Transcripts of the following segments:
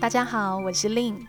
大家好，我是 Lynn。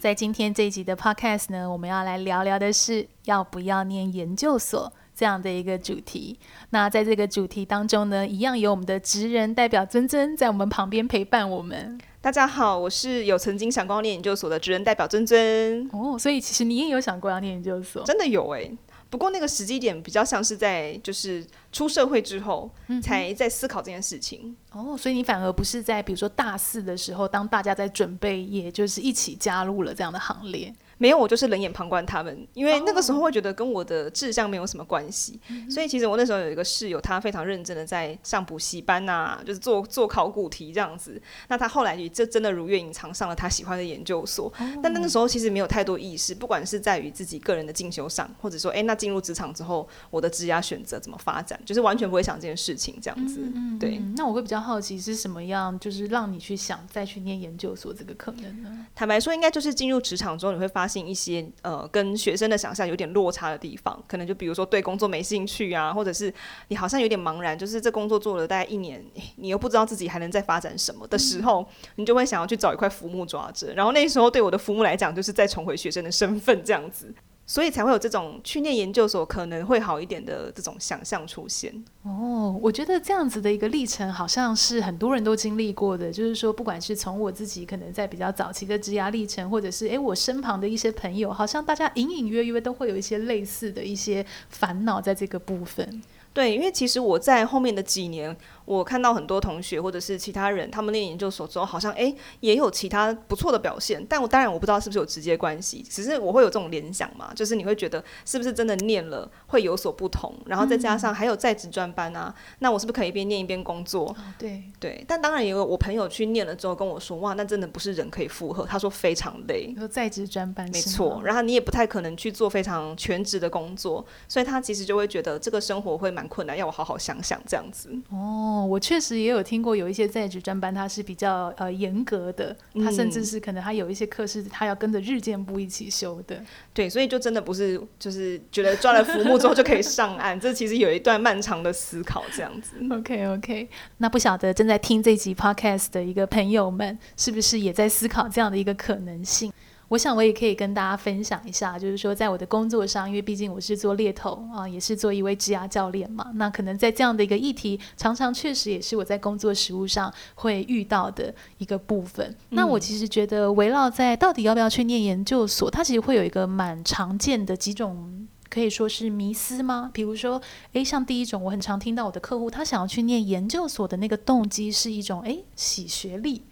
在今天这一集的 podcast 呢，我们要来聊聊的是要不要念研究所这样的一个主题。那在这个主题当中呢，一样有我们的职人代表珍珍在我们旁边陪伴我们。大家好，我是有曾经想过要念研究所的职人代表珍珍。哦，所以其实你也有想过要念研究所？真的有耶。不过那个时机点比较像是在就是出社会之后才在思考这件事情。哦，所以你反而不是在比如说大四的时候，当大家在准备，也就是一起加入了这样的行列？没有，我就是冷眼旁观他们，因为那个时候会觉得跟我的志向没有什么关系。所以其实我那时候有一个室友，他非常认真的在上补习班啊，就是做考古题这样子。那他后来也就真的如愿以偿上了他喜欢的研究所。但那个时候其实没有太多意识，不管是在于自己个人的进修上，或者说那进入职场之后我的职业选择怎么发展，就是完全不会想这件事情这样子。对。那我会比较好奇是什么样就是让你去想再去念研究所这个可能呢？坦白说应该就是进入职场之后你会发现一些跟学生的想象有点落差的地方，可能就比如说对工作没兴趣啊，或者是你好像有点茫然，就是这工作做了大概一年，你又不知道自己还能再发展什么的时候，你就会想要去找一块浮木抓着。然后那时候对我的浮木来讲，就是再重回学生的身份这样子，所以才会有这种去念研究所可能会好一点的这种想象出现。哦，我觉得这样子的一个历程好像是很多人都经历过的，就是说不管是从我自己可能在比较早期的职涯历程，或者是我身旁的一些朋友，好像大家隐隐约约都会有一些类似的一些烦恼在这个部分。对，因为其实我在后面的几年，我看到很多同学或者是其他人，他们念研究所之后好像也有其他不错的表现，但我当然我不知道是不是有直接关系，只是我会有这种联想嘛，就是你会觉得是不是真的念了会有所不同，然后再加上还有在职专班啊，那我是不是可以一边念一边工作？对。但当然也有我朋友去念了之后跟我说，哇，那真的不是人可以负荷，他说非常累。说在职专班没错，然后你也不太可能去做非常全职的工作，所以他其实就会觉得这个生活会蛮困难，要我好好想想这样子。哦，我确实也有听过有一些在职专班它是比较严格的，它甚至是可能它有一些课是它要跟着日间部一起修的。对，所以就真的不是就是觉得抓了浮木之后就可以上岸这其实有一段漫长的思考这样子。OK， 那不晓得正在听这集 podcast 的一个朋友们是不是也在思考这样的一个可能性。我想我也可以跟大家分享一下，就是说在我的工作上，因为毕竟我是做猎头也是做一位职涯教练嘛，那可能在这样的一个议题常常确实也是我在工作实务上会遇到的一个部分。那我其实觉得围绕在到底要不要去念研究所，它其实会有一个蛮常见的几种可以说是迷思吗？比如说像第一种我很常听到我的客户他想要去念研究所的那个动机是一种洗学历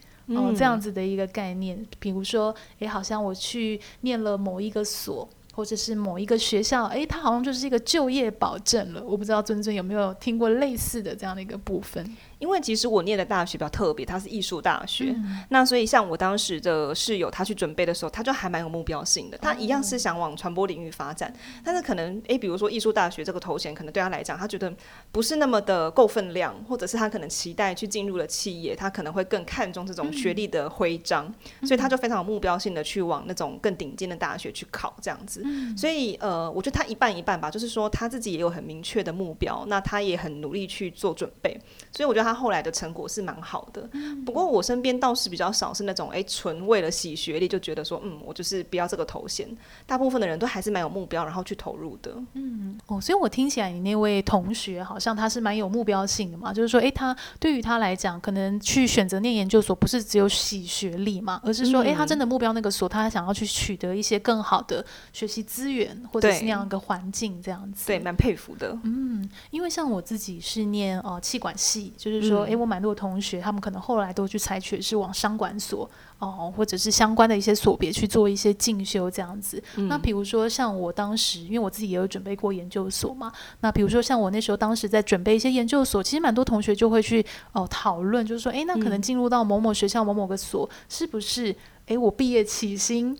这样子的一个概念。比如说好像我去念了某一个所或者是某一个学校，它好像就是一个就业保证了。我不知道尊尊有没有听过类似的这样的一个部分。因为其实我念的大学比较特别，它是艺术大学，那所以像我当时的室友他去准备的时候，他就还蛮有目标性的，他一样是想往传播领域发展，但是可能比如说艺术大学这个头衔可能对他来讲他觉得不是那么的够分量，或者是他可能期待去进入了企业，他可能会更看重这种学历的徽章，所以他就非常有目标性的去往那种更顶尖的大学去考这样子。所以我觉得他一半一半吧，就是说他自己也有很明确的目标，那他也很努力去做准备，所以我觉得他后来的成果是蛮好的。不过我身边倒是比较少是那种纯为了洗学历就觉得说我就是不要这个头衔，大部分的人都还是蛮有目标然后去投入的。所以我听起来你那位同学好像他是蛮有目标性的嘛，就是说他对于他来讲可能去选择念研究所不是只有洗学历嘛，而是说他真的目标那个所他想要去取得一些更好的学习资源或者是那样一个环境这样子。对，蛮佩服的。因为像我自己是念企管系，就是说我蛮多同学他们可能后来都去采取是往商管所或者是相关的一些所别去做一些进修这样子。那比如说像我当时因为我自己也有准备过研究所嘛，那比如说像我那时候当时在准备一些研究所，其实蛮多同学就会去讨论，就是说那可能进入到某某学校某某个所是不是我毕业起薪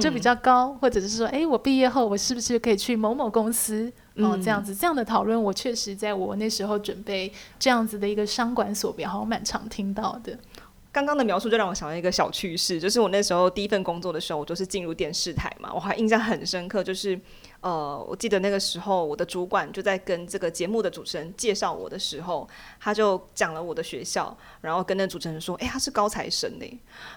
就比较高，或者是说我毕业后我是不是可以去某某公司这样子。这样的讨论我确实在我那时候准备这样子的一个商管所别好像蛮常听到的。刚刚的描述就让我想到一个小趣事，就是我那时候第一份工作的时候我就是进入电视台嘛，我还印象很深刻，就是我记得那个时候我的主管就在跟这个节目的主持人介绍我的时候，他就讲了我的学校，然后跟那主持人说他是高材生耶。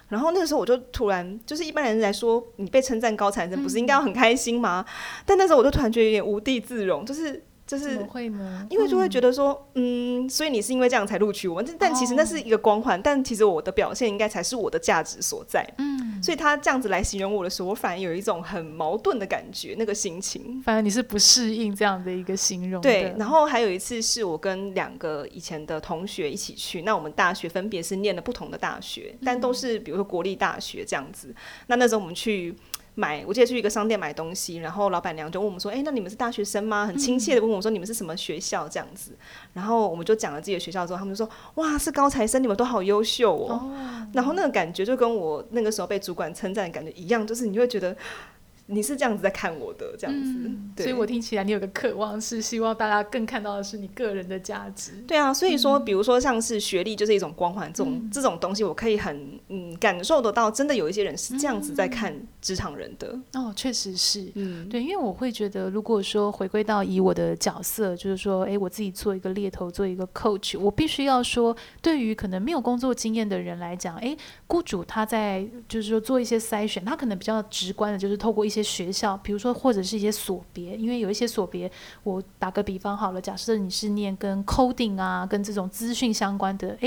然后那个时候我就突然，就是一般人来说你被称赞高材生不是应该要很开心吗？但那时候我就突然觉得有点无地自容，就是怎么会呢？因为就会觉得说所以你是因为这样才录取我，但其实那是一个光环，但其实我的表现应该才是我的价值所在。所以他这样子来形容我的时候，我反而有一种很矛盾的感觉，那个心情反而你是不适应这样的一个形容的。对，然后还有一次是我跟两个以前的同学一起去，那我们大学分别是念了不同的大学，但都是比如说国立大学这样子。那时候我们去买，我记得去一个商店买东西，然后老板娘就问我们说那你们是大学生吗？很亲切的问我说你们是什么学校这样子。然后我们就讲了自己的学校之后，他们就说哇是高材生，你们都好优秀哦。然后那个感觉就跟我那个时候被主管称赞的感觉一样，就是你会觉得你是这样子在看我的这样子。对，所以我听起来你有个渴望是希望大家更看到的是你个人的价值。对啊，所以说比如说像是学历就是一种光环，这种东西我可以很感受得到，真的有一些人是这样子在看职场人的。确实是。对，因为我会觉得如果说回归到以我的角色，就是说我自己做一个猎头，做一个 coach， 我必须要说对于可能没有工作经验的人来讲，雇主他在就是说做一些筛选，他可能比较直观的就是透过一些学校，比如说或者是一些所别，因为有一些所别，我打个比方好了，假设你是念跟 coding 啊，跟这种资讯相关的，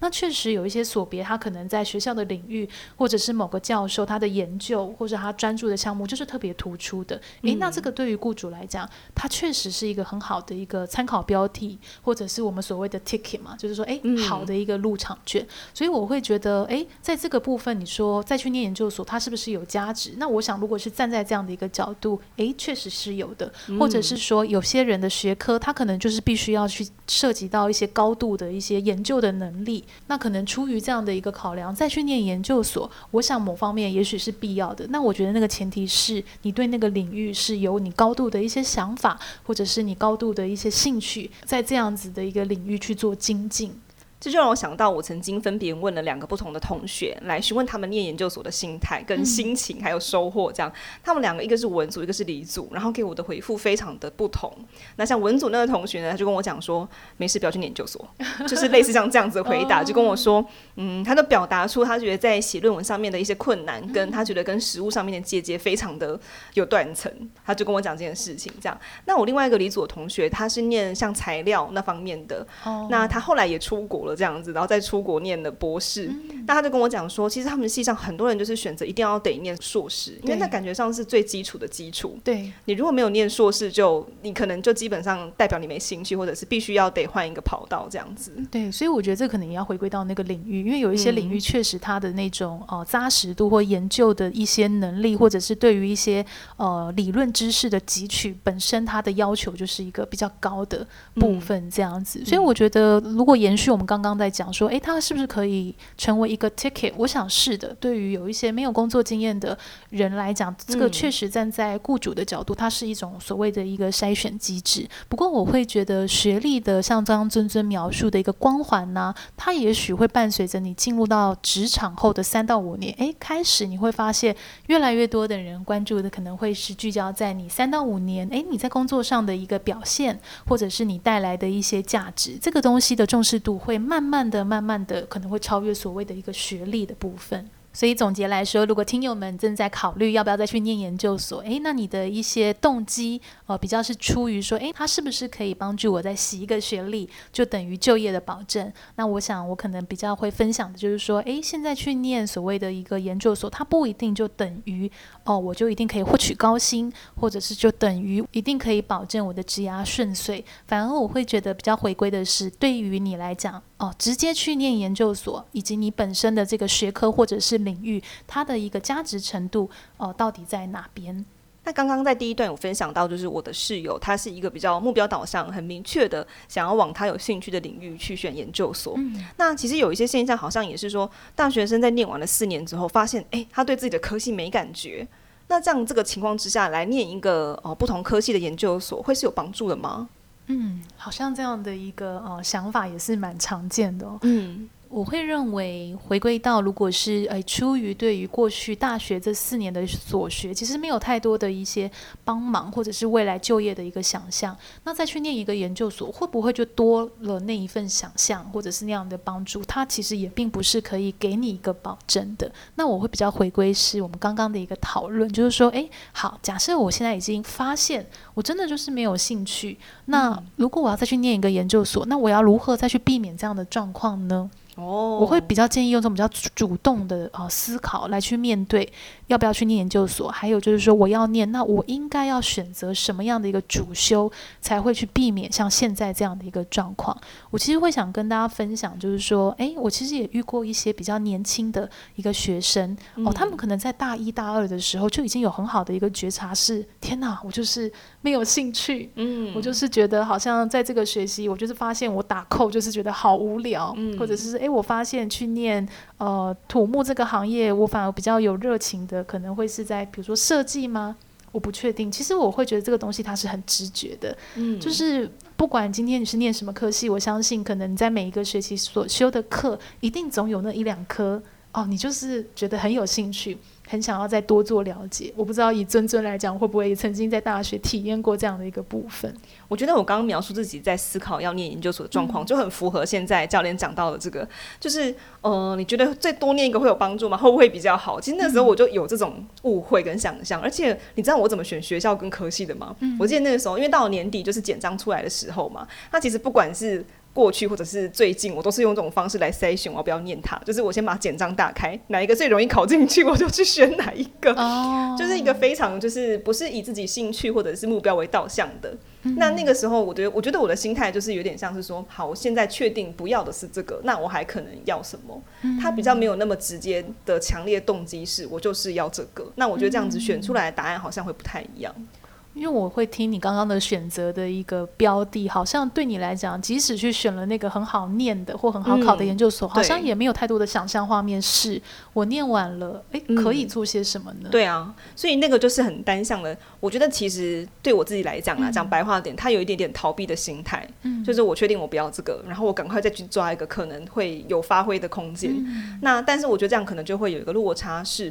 那确实有一些所别，他可能在学校的领域，或者是某个教授他的研究，或者他专注的项目就是特别突出的。那这个对于雇主来讲，他确实是一个很好的一个参考标的，或者是我们所谓的 ticket 嘛，就是说好的一个入场券。所以我会觉得在这个部分，你说再去念研究所，他是不是有价值？那我想如果是站在这样的一个角度，确实是有的。或者是说有些人的学科他可能就是必须要去涉及到一些高度的一些研究的能力，那可能出于这样的一个考量再去念研究所，我想某方面也许是必要的。那我觉得那个前提是你对那个领域是有你高度的一些想法，或者是你高度的一些兴趣，在这样子的一个领域去做精进。这就让我想到我曾经分别问了两个不同的同学，来询问他们念研究所的心态跟心情还有收获这样。他们两个一个是文组一个是理组，然后给我的回复非常的不同。那像文组那个同学呢，他就跟我讲说没事不要去念研究所，就是类似像这样子的回答就跟我说他就表达出他觉得在写论文上面的一些困难，跟他觉得跟实务上面的界限非常的有断层，他就跟我讲这件事情这样。那我另外一个理组的同学，他是念像材料那方面的，那他后来也出国了这样子，然后在出国念的博士。那他就跟我讲说其实他们系上很多人就是选择一定要得念硕士，因为那感觉上是最基础的基础。对，你如果没有念硕士就你可能就基本上代表你没兴趣，或者是必须要得换一个跑道这样子。对，所以我觉得这可能也要回归到那个领域，因为有一些领域确实它的那种扎实度或研究的一些能力，或者是对于一些理论知识的汲取本身它的要求就是一个比较高的部分这样子。所以我觉得如果延续我们刚在讲说他是不是可以成为一个 ticket， 我想是的。对于有一些没有工作经验的人来讲，这个确实站在雇主的角度，它是一种所谓的一个筛选机制。不过我会觉得学历的像刚刚谆描述的一个光环呢，它也许会伴随着你进入到职场后的3到5年开始你会发现越来越多的人关注的可能会是聚焦在你3到5年你在工作上的一个表现，或者是你带来的一些价值，这个东西的重视度会慢慢的可能会超越所谓的一个学历的部分。所以总结来说，如果听友们正在考虑要不要再去念研究所，那你的一些动机比较是出于说它是不是可以帮助我再洗一个学历，就等于就业的保证。那我想我可能比较会分享的就是说现在去念所谓的一个研究所，它不一定就等于我就一定可以获取高薪，或者是就等于一定可以保证我的职涯顺遂。反而我会觉得比较回归的是对于你来讲直接去念研究所，以及你本身的这个学科或者是领域，它的一个价值程度到底在哪边。那刚刚在第一段有分享到，就是我的室友他是一个比较目标导向很明确的，想要往他有兴趣的领域去选研究所。那其实有一些现象好像也是说大学生在念完了4年之后发现他对自己的科系没感觉，那这样这个情况之下来念一个不同科系的研究所会是有帮助的吗？好像这样的一个想法也是蛮常见的。我会认为回归到如果是出于对于过去大学这4年的所学，其实没有太多的一些帮忙或者是未来就业的一个想象，那再去念一个研究所会不会就多了那一份想象或者是那样的帮助，它其实也并不是可以给你一个保证的。那我会比较回归是我们刚刚的一个讨论，就是说好，假设我现在已经发现我真的就是没有兴趣，那如果我要再去念一个研究所，那我要如何再去避免这样的状况呢？我会比较建议用这种比较主动的思考来去面对要不要去念研究所，还有就是说我要念，那我应该要选择什么样的一个主修才会去避免像现在这样的一个状况。我其实会想跟大家分享，就是说我其实也遇过一些比较年轻的一个学生，他们可能在大1大2的时候就已经有很好的一个觉察，是天哪，我就是没有兴趣，我就是觉得好像在这个学习，我就是发现我打扣就是觉得好无聊，或者是我发现去念土木这个行业我反而比较有热情的，可能会是在比如说设计吗，我不确定。其实我会觉得这个东西它是很直觉的，就是不管今天你是念什么科系，我相信可能你在每一个学期所修的课一定总有那1-2科你就是觉得很有兴趣，很想要再多做了解。我不知道以谆来讲会不会曾经在大学体验过这样的一个部分。我觉得我刚刚描述自己在思考要念研究所的状况，就很符合现在教练讲到的这个，就是你觉得再多念一个会有帮助吗？会不会比较好？其实那时候我就有这种误会跟想象，而且你知道我怎么选学校跟科系的吗？我记得那个时候因为到了年底就是简章出来的时候嘛，那其实不管是过去或者是最近，我都是用这种方式来筛选我要不要念它，就是我先把简章打开，哪一个最容易考进去我就去选哪一个，就是一个非常就是不是以自己兴趣或者是目标为导向的。那个时候我觉得我的心态就是有点像是说，好，我现在确定不要的是这个，那我还可能要什么？它比较没有那么直接的强烈动机是我就是要这个，那我觉得这样子选出来的答案好像会不太一样。因为我会听你刚刚的选择的一个标的，好像对你来讲即使去选了那个很好念的或很好考的研究所，好像也没有太多的想象画面是我念完了可以做些什么呢？对啊，所以那个就是很单向的。我觉得其实对我自己来讲啦，讲白话点，它有一点点逃避的心态，就是我确定我不要这个，然后我赶快再去抓一个可能会有发挥的空间。那但是我觉得这样可能就会有一个落差，是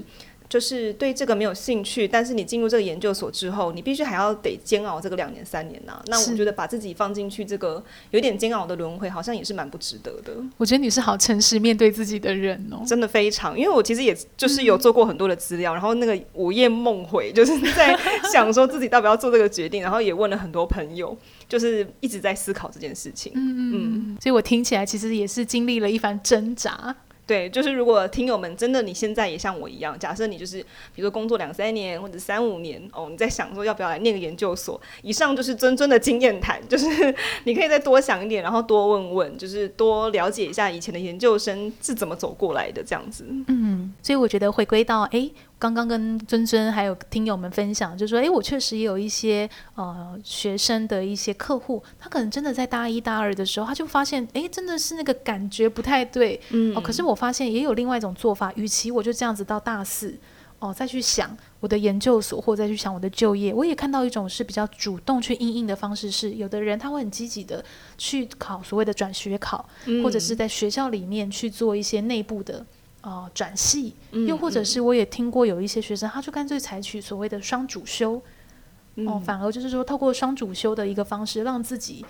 就是对这个没有兴趣，但是你进入这个研究所之后，你必须还要得煎熬这个2年3年啊。那我觉得把自己放进去这个有点煎熬的轮回，好像也是蛮不值得的。我觉得你是好诚实面对自己的人哦，真的非常。因为我其实也就是有做过很多的资料，然后那个午夜梦回，就是在想说自己到底要做这个决定，然后也问了很多朋友，就是一直在思考这件事情。所以我听起来其实也是经历了一番挣扎。对，就是如果听友们真的你现在也像我一样，假设你就是比如说工作2-3年或者3-5年你在想说要不要来念个研究所，以上就是谆的经验谈，就是你可以再多想一点，然后多问问，就是多了解一下以前的研究生是怎么走过来的这样子。所以我觉得回归到刚刚跟谆还有听友们分享，就是说我确实也有一些学生的一些客户，他可能真的在大1大2的时候他就发现真的是那个感觉不太对，可是我发现也有另外一种做法，与其我就这样子到大4再去想我的研究所或再去想我的就业，我也看到一种是比较主动去因应的方式，是有的人他会很积极的去考所谓的转学考，或者是在学校里面去做一些内部的转系，又或者是我也听过有一些学生他就干脆采取所谓的双主修，反而就是说透过双主修的一个方式让自己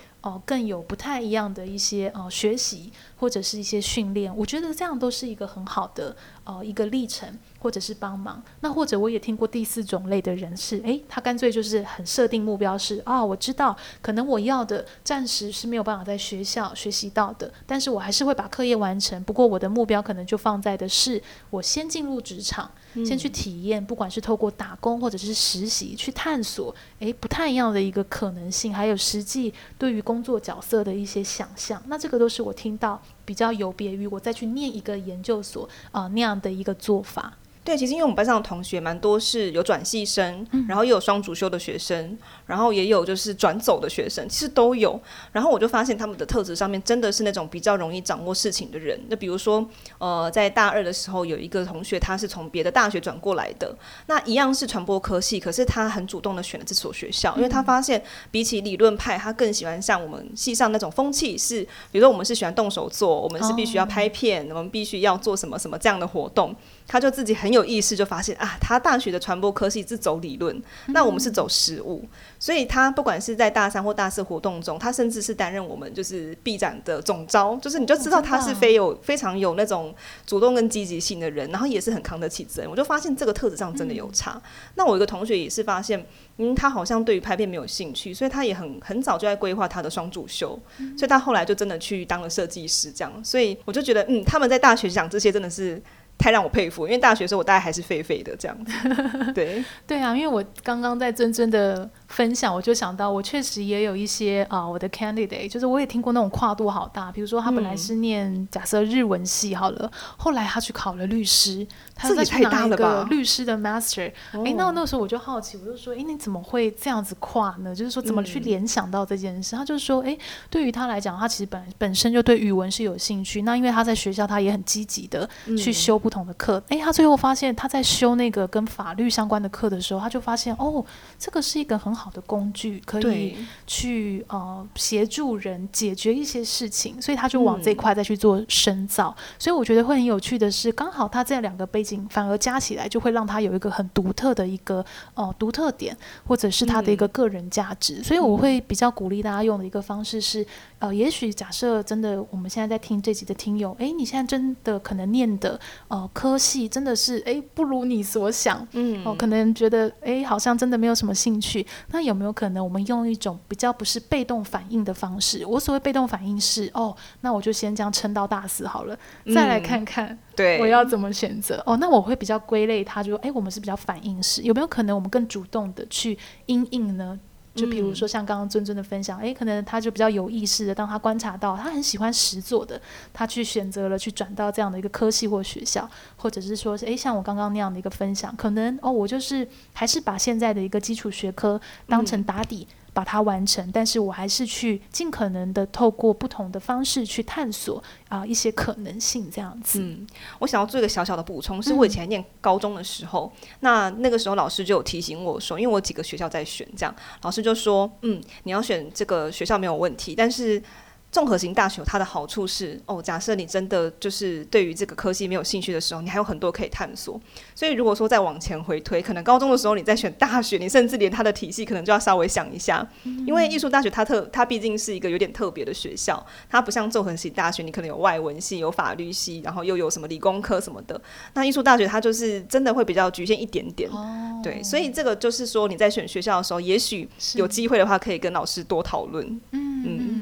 更有不太一样的一些学习或者是一些训练。我觉得这样都是一个很好的一个历程或者是帮忙。那或者我也听过第4种类的人士，他干脆就是很设定目标是我知道可能我要的暂时是没有办法在学校学习到的，但是我还是会把课业完成，不过我的目标可能就放在的是我先进入职场，先去体验，不管是透过打工或者是实习去探索不太一样的一个可能性，还有实际对于工作角色的一些想象。那这个都是我听到比较有别于我再去念一个研究所那样的一个做法。对，其实因为我们班上的同学蛮多是有转系生，然后也有双主修的学生，然后也有就是转走的学生，其实都有。然后我就发现他们的特质上面真的是那种比较容易掌握事情的人。那比如说在大二的时候有一个同学，他是从别的大学转过来的，那一样是传播科系，可是他很主动的选了这所学校，因为他发现比起理论派，他更喜欢像我们系上那种风气，是比如说我们是喜欢动手做，我们是必须要拍片，我们必须要做什么什么这样的活动。他就自己很有意识，就发现啊，他大学的传播科系是走理论，那我们是走实务，所以他不管是在大三或大四活动中，他甚至是担任我们就是毕展的总召，就是你就知道他是非常有那种主动跟积极性的人，然后也是很扛得起责任。我就发现这个特质上真的有差。那我一个同学也是发现，他好像对于拍片没有兴趣，所以他也很早就在规划他的双主修，所以他后来就真的去当了设计师这样。所以我就觉得，他们在大学讲这些真的是太让我佩服，因为大学的时候我大概还是废废的这样子。对对啊，因为我刚刚在蓁蓁的分享，我就想到我确实也有一些我的 candidate， 就是我也听过那种跨度好大，比如说他本来是念假设日文系好了，后来他去考了律师，他再去拿一个律师的 master。 那时候我就好奇，我就说你怎么会这样子跨呢？就是说怎么去联想到这件事。他就说对于他来讲，他其实本身就对语文是有兴趣，那因为他在学校他也很积极的去修不同的课，他最后发现他在修那个跟法律相关的课的时候，他就发现这个是一个很好的工具，可以去协助人解决一些事情，所以他就往这一块再去做深造。所以我觉得会很有趣的是，刚好他这两个背景反而加起来，就会让他有一个很独特的一个独特点，或者是他的一个个人价值。所以我会比较鼓励大家用的一个方式是，也许假设真的我们现在在听这集的听友，你现在真的可能念的科系真的是不如你所想，可能觉得好像真的没有什么兴趣。那有没有可能我们用一种比较不是被动反应的方式？我所谓被动反应是那我就先这样撑到大四好了，再来看看我要怎么选择。那我会比较归类它，就我们是比较反应式。有没有可能我们更主动的去因应呢？就比如说像刚刚蓁蓁的分享，可能他就比较有意识的，当他观察到他很喜欢实作的，他去选择了去转到这样的一个科系或学校，或者是说像我刚刚那样的一个分享，可能我就是还是把现在的一个基础学科当成打底，把它完成，但是我还是去尽可能的透过不同的方式去探索一些可能性这样子。我想要做一个小小的补充，是我以前念高中的时候，那个时候老师就有提醒我说，因为我几个学校在选这样，老师就说你要选这个学校没有问题，但是综合型大学有它的好处是，假设你真的就是对于这个科系没有兴趣的时候，你还有很多可以探索。所以如果说再往前回推，可能高中的时候你在选大学，你甚至连它的体系可能就要稍微想一下，因为艺术大学它毕竟是一个有点特别的学校，它不像综合型大学你可能有外文系，有法律系，然后又有什么理工科什么的，那艺术大学它就是真的会比较局限一点点。对，所以这个就是说你在选学校的时候，也许有机会的话可以跟老师多讨论。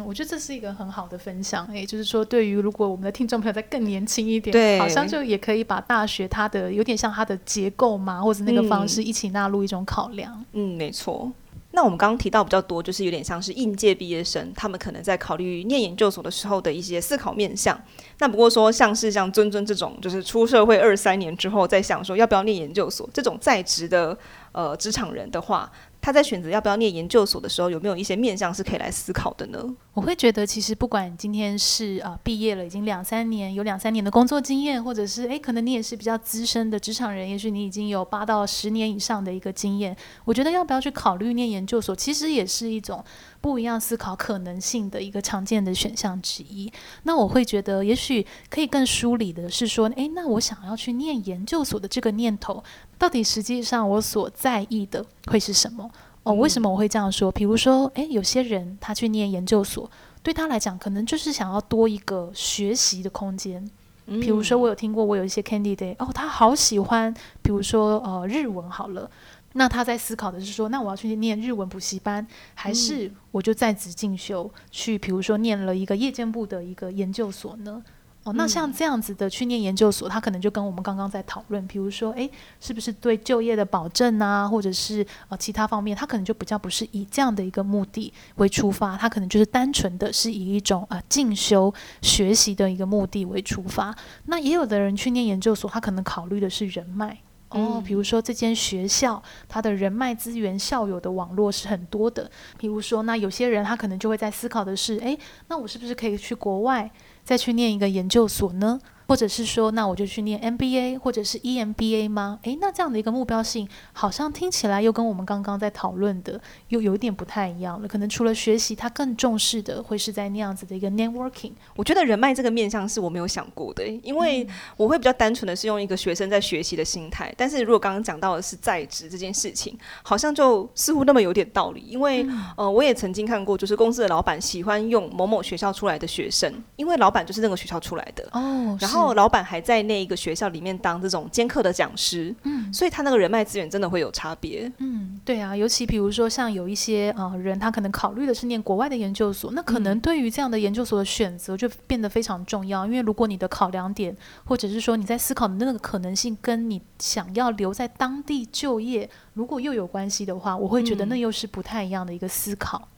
我觉得这是一个很好的分享，就是说对于如果我们的听众朋友再更年轻一点，对，好像就也可以把大学它的有点像它的结构嘛，或者那个方式一起纳入一种考量。没错。那我们刚刚提到比较多，就是有点像是应届毕业生他们可能在考虑念研究所的时候的一些思考面向。那不过说像蓁蓁这种就是出社会23年之后在想说要不要念研究所，这种在职的职场人的话，他在选择要不要念研究所的时候，有没有一些面向是可以来思考的呢？我会觉得其实不管今天是毕业了已经2-3年，有2-3年的工作经验，或者是可能你也是比较资深的职场人，也许你已经有8到10年以上的一个经验，我觉得要不要去考虑念研究所，其实也是一种不一样思考可能性的一个常见的选项之一。那我会觉得也许可以更梳理的是说，那我想要去念研究所的这个念头，到底实际上我所在意的会是什么？为什么我会这样说？比如说有些人他去念研究所，对他来讲可能就是想要多一个学习的空间。比如说我有听过，我有一些 candidate 他好喜欢比如说日文好了，那他在思考的是说，那我要去念日文补习班，还是我就在职进修，去比如说念了一个夜间部的一个研究所呢？那像这样子的去念研究所，他可能就跟我们刚刚在讨论，比如说是不是对就业的保证啊，或者是其他方面，他可能就比较不是以这样的一个目的为出发，他可能就是单纯的是以一种进修学习的一个目的为出发。那也有的人去念研究所，他可能考虑的是人脉，哦，比如说这间学校它的人脉资源、校友的网络是很多的。比如说，那有些人他可能就会在思考的是，哎，那我是不是可以去国外再去念一个研究所呢？或者是说，那我就去念 MBA 或者是 EMBA 吗？诶，那这样的一个目标性，好像听起来又跟我们刚刚在讨论的又有一点不太一样了。可能除了学习，他更重视的会是在那样子的一个 networking。我觉得人脉这个面向是我没有想过的，因为我会比较单纯的是用一个学生在学习的心态。但是如果刚刚讲到的是在职这件事情，好像就似乎那么有点道理。因为我也曾经看过，就是公司的老板喜欢用某某学校出来的学生，因为老板就是那个学校出来的。哦，然后。老板还在那一个学校里面当这种兼课的讲师，所以他那个人脉资源真的会有差别。对啊，尤其比如说像有一些人，他可能考虑的是念国外的研究所，那可能对于这样的研究所的选择就变得非常重要。因为如果你的考量点，或者是说你在思考的那个可能性，跟你想要留在当地就业，如果又有关系的话，我会觉得那又是不太一样的一个思考。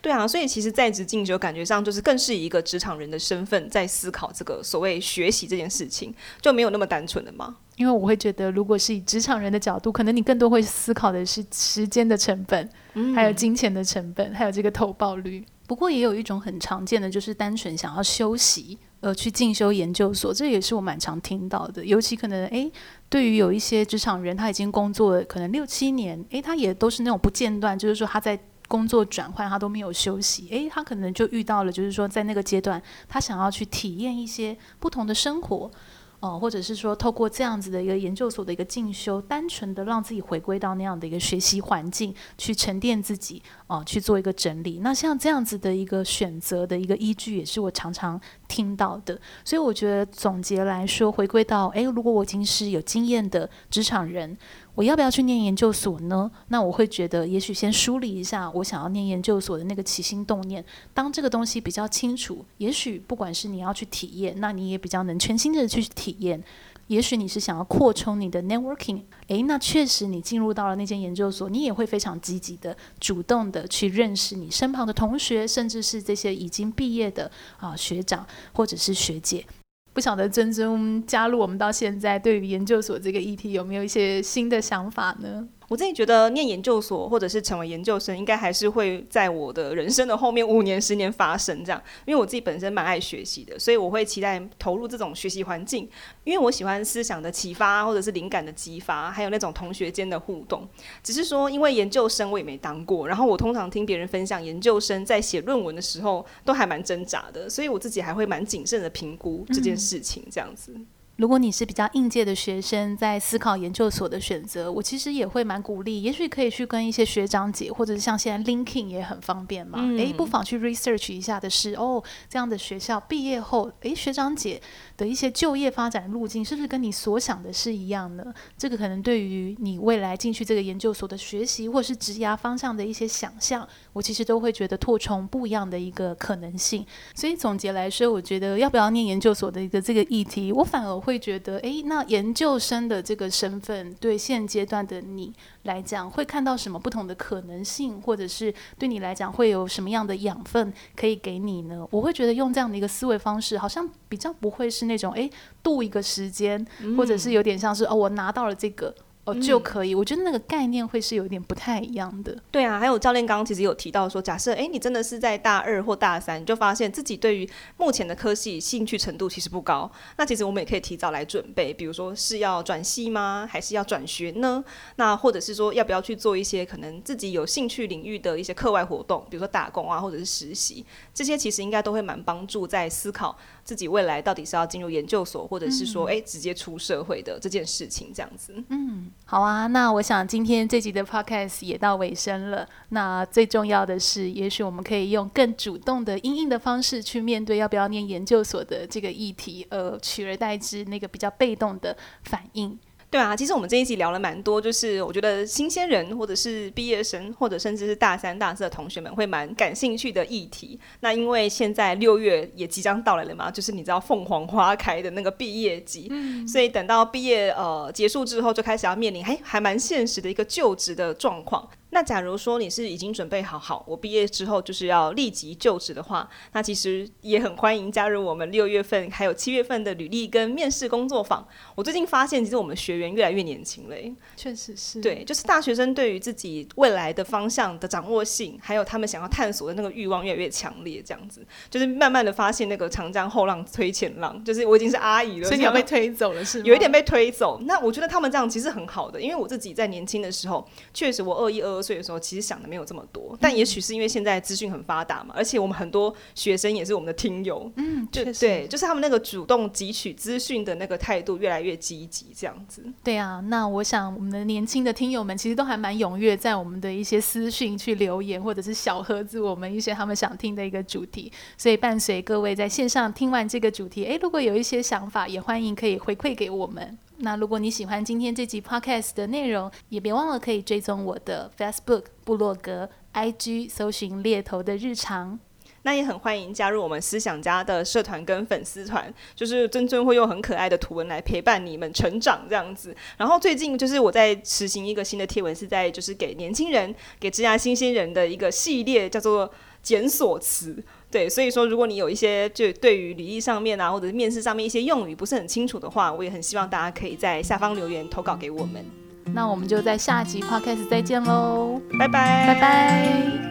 对啊，所以其实在职进修感觉上就是更是一个职场人的身份在思考这个所谓学习这件事情，就没有那么单纯了嘛。因为我会觉得如果是以职场人的角度，可能你更多会思考的是时间的成本，还有金钱的成本，还有这个投报率。不过也有一种很常见的，就是单纯想要休息去进修研究所，这也是我蛮常听到的。尤其可能对于有一些职场人，他已经工作了可能6-7年，他也都是那种不间断，就是说他在工作转换他都没有休息，他可能就遇到了，就是说在那个阶段他想要去体验一些不同的生活，或者是说透过这样子的一个研究所的一个进修，单纯的让自己回归到那样的一个学习环境去沉淀自己，去做一个整理。那像这样子的一个选择的一个依据也是我常常听到的。所以我觉得总结来说，回归到如果我已经是有经验的职场人，我要不要去念研究所呢？那我会觉得也许先梳理一下我想要念研究所的那个起心动念，当这个东西比较清楚，也许不管是你要去体验，那你也比较能全心的去体验。也许你是想要扩充你的 networking， 那确实你进入到了那间研究所，你也会非常积极的主动的去认识你身旁的同学，甚至是这些已经毕业的学长或者是学姐。不晓得珍珍加入我们到现在，对于研究所这个议题有没有一些新的想法呢？我自己觉得念研究所或者是成为研究生应该还是会在我的人生的后面5年10年发生这样，因为我自己本身蛮爱学习的，所以我会期待投入这种学习环境，因为我喜欢思想的启发或者是灵感的激发，还有那种同学间的互动。只是说因为研究生我也没当过，然后我通常听别人分享研究生在写论文的时候都还蛮挣扎的，所以我自己还会蛮谨慎的评估这件事情这样子。如果你是比较应届的学生在思考研究所的选择，我其实也会蛮鼓励，也许可以去跟一些学长姐，或者是像现在 LinkedIn 也很方便嘛，不妨去 research 一下的是这样的学校毕业后学长姐的一些就业发展路径是不是跟你所想的是一样呢？这个可能对于你未来进去这个研究所的学习或是职涯方向的一些想象，我其实都会觉得拓充不一样的一个可能性。所以总结来说，我觉得要不要念研究所的一个这个议题，我反而会觉得那研究生的这个身份对现阶段的你来讲会看到什么不同的可能性，或者是对你来讲会有什么样的养分可以给你呢？我会觉得用这样的一个思维方式好像比较不会是那种度一个时间，或者是有点像是我拿到了这个就可以，我觉得那个概念会是有点不太一样的。对啊，还有教练刚刚其实有提到说，假设你真的是在大2或大3，你就发现自己对于目前的科系兴趣程度其实不高，那其实我们也可以提早来准备，比如说是要转系吗？还是要转学呢？那或者是说要不要去做一些可能自己有兴趣领域的一些课外活动，比如说打工啊，或者是实习，这些其实应该都会蛮帮助在思考自己未来到底是要进入研究所，或者是说直接出社会的这件事情这样子。好啊，那我想今天这集的 podcast 也到尾声了。那最重要的是，也许我们可以用更主动的因应的方式去面对要不要念研究所的这个议题，取而代之那个比较被动的反应。对啊，其实我们这一集聊了蛮多，就是我觉得新鲜人或者是毕业生，或者甚至是大3、大4的同学们会蛮感兴趣的议题。那因为现在6月也即将到来了嘛，就是你知道凤凰花开的那个毕业季，所以等到毕业结束之后，就开始要面临还蛮现实的一个就职的状况。那假如说你是已经准备好我毕业之后就是要立即就职的话，那其实也很欢迎加入我们6月份还有7月份的履历跟面试工作坊。我最近发现其实我们学员越来越年轻了，确实是，对，就是大学生对于自己未来的方向的掌握性还有他们想要探索的那个欲望越来越强烈，这样子就是慢慢的发现那个长江后浪推前浪，就是我已经是阿姨了，所以你要被推走了是吗？有一点被推走。那我觉得他们这样其实很好的，因为我自己在年轻的时候，确实我21、22岁的时候其实想的没有这么多，但也许是因为现在资讯很发达嘛，而且我们很多学生也是我们的听友，确实，对，就是他们那个主动汲取资讯的那个态度越来越积极，这样子。对啊，那我想我们的年轻的听友们其实都还蛮踊跃在我们的一些私讯去留言，或者是小盒子我们一些他们想听的一个主题，所以伴随各位在线上听完这个主题，如果有一些想法也欢迎可以回馈给我们。那如果你喜欢今天这集 podcast 的内容，也别忘了可以追踪我的 Facebook 部落格 IG 搜寻猎头的日常。那也很欢迎加入我们思想家的社团跟粉丝团，就是臻臻会用很可爱的图文来陪伴你们成长，这样子。然后最近就是我在实行一个新的贴文，是在就是给年轻人给职涯新鲜人的一个系列，叫做检索词。对，所以说如果你有一些就对于履历上面啊或者是面试上面一些用语不是很清楚的话，我也很希望大家可以在下方留言投稿给我们。那我们就在下集 podcast 再见咯，拜拜拜拜。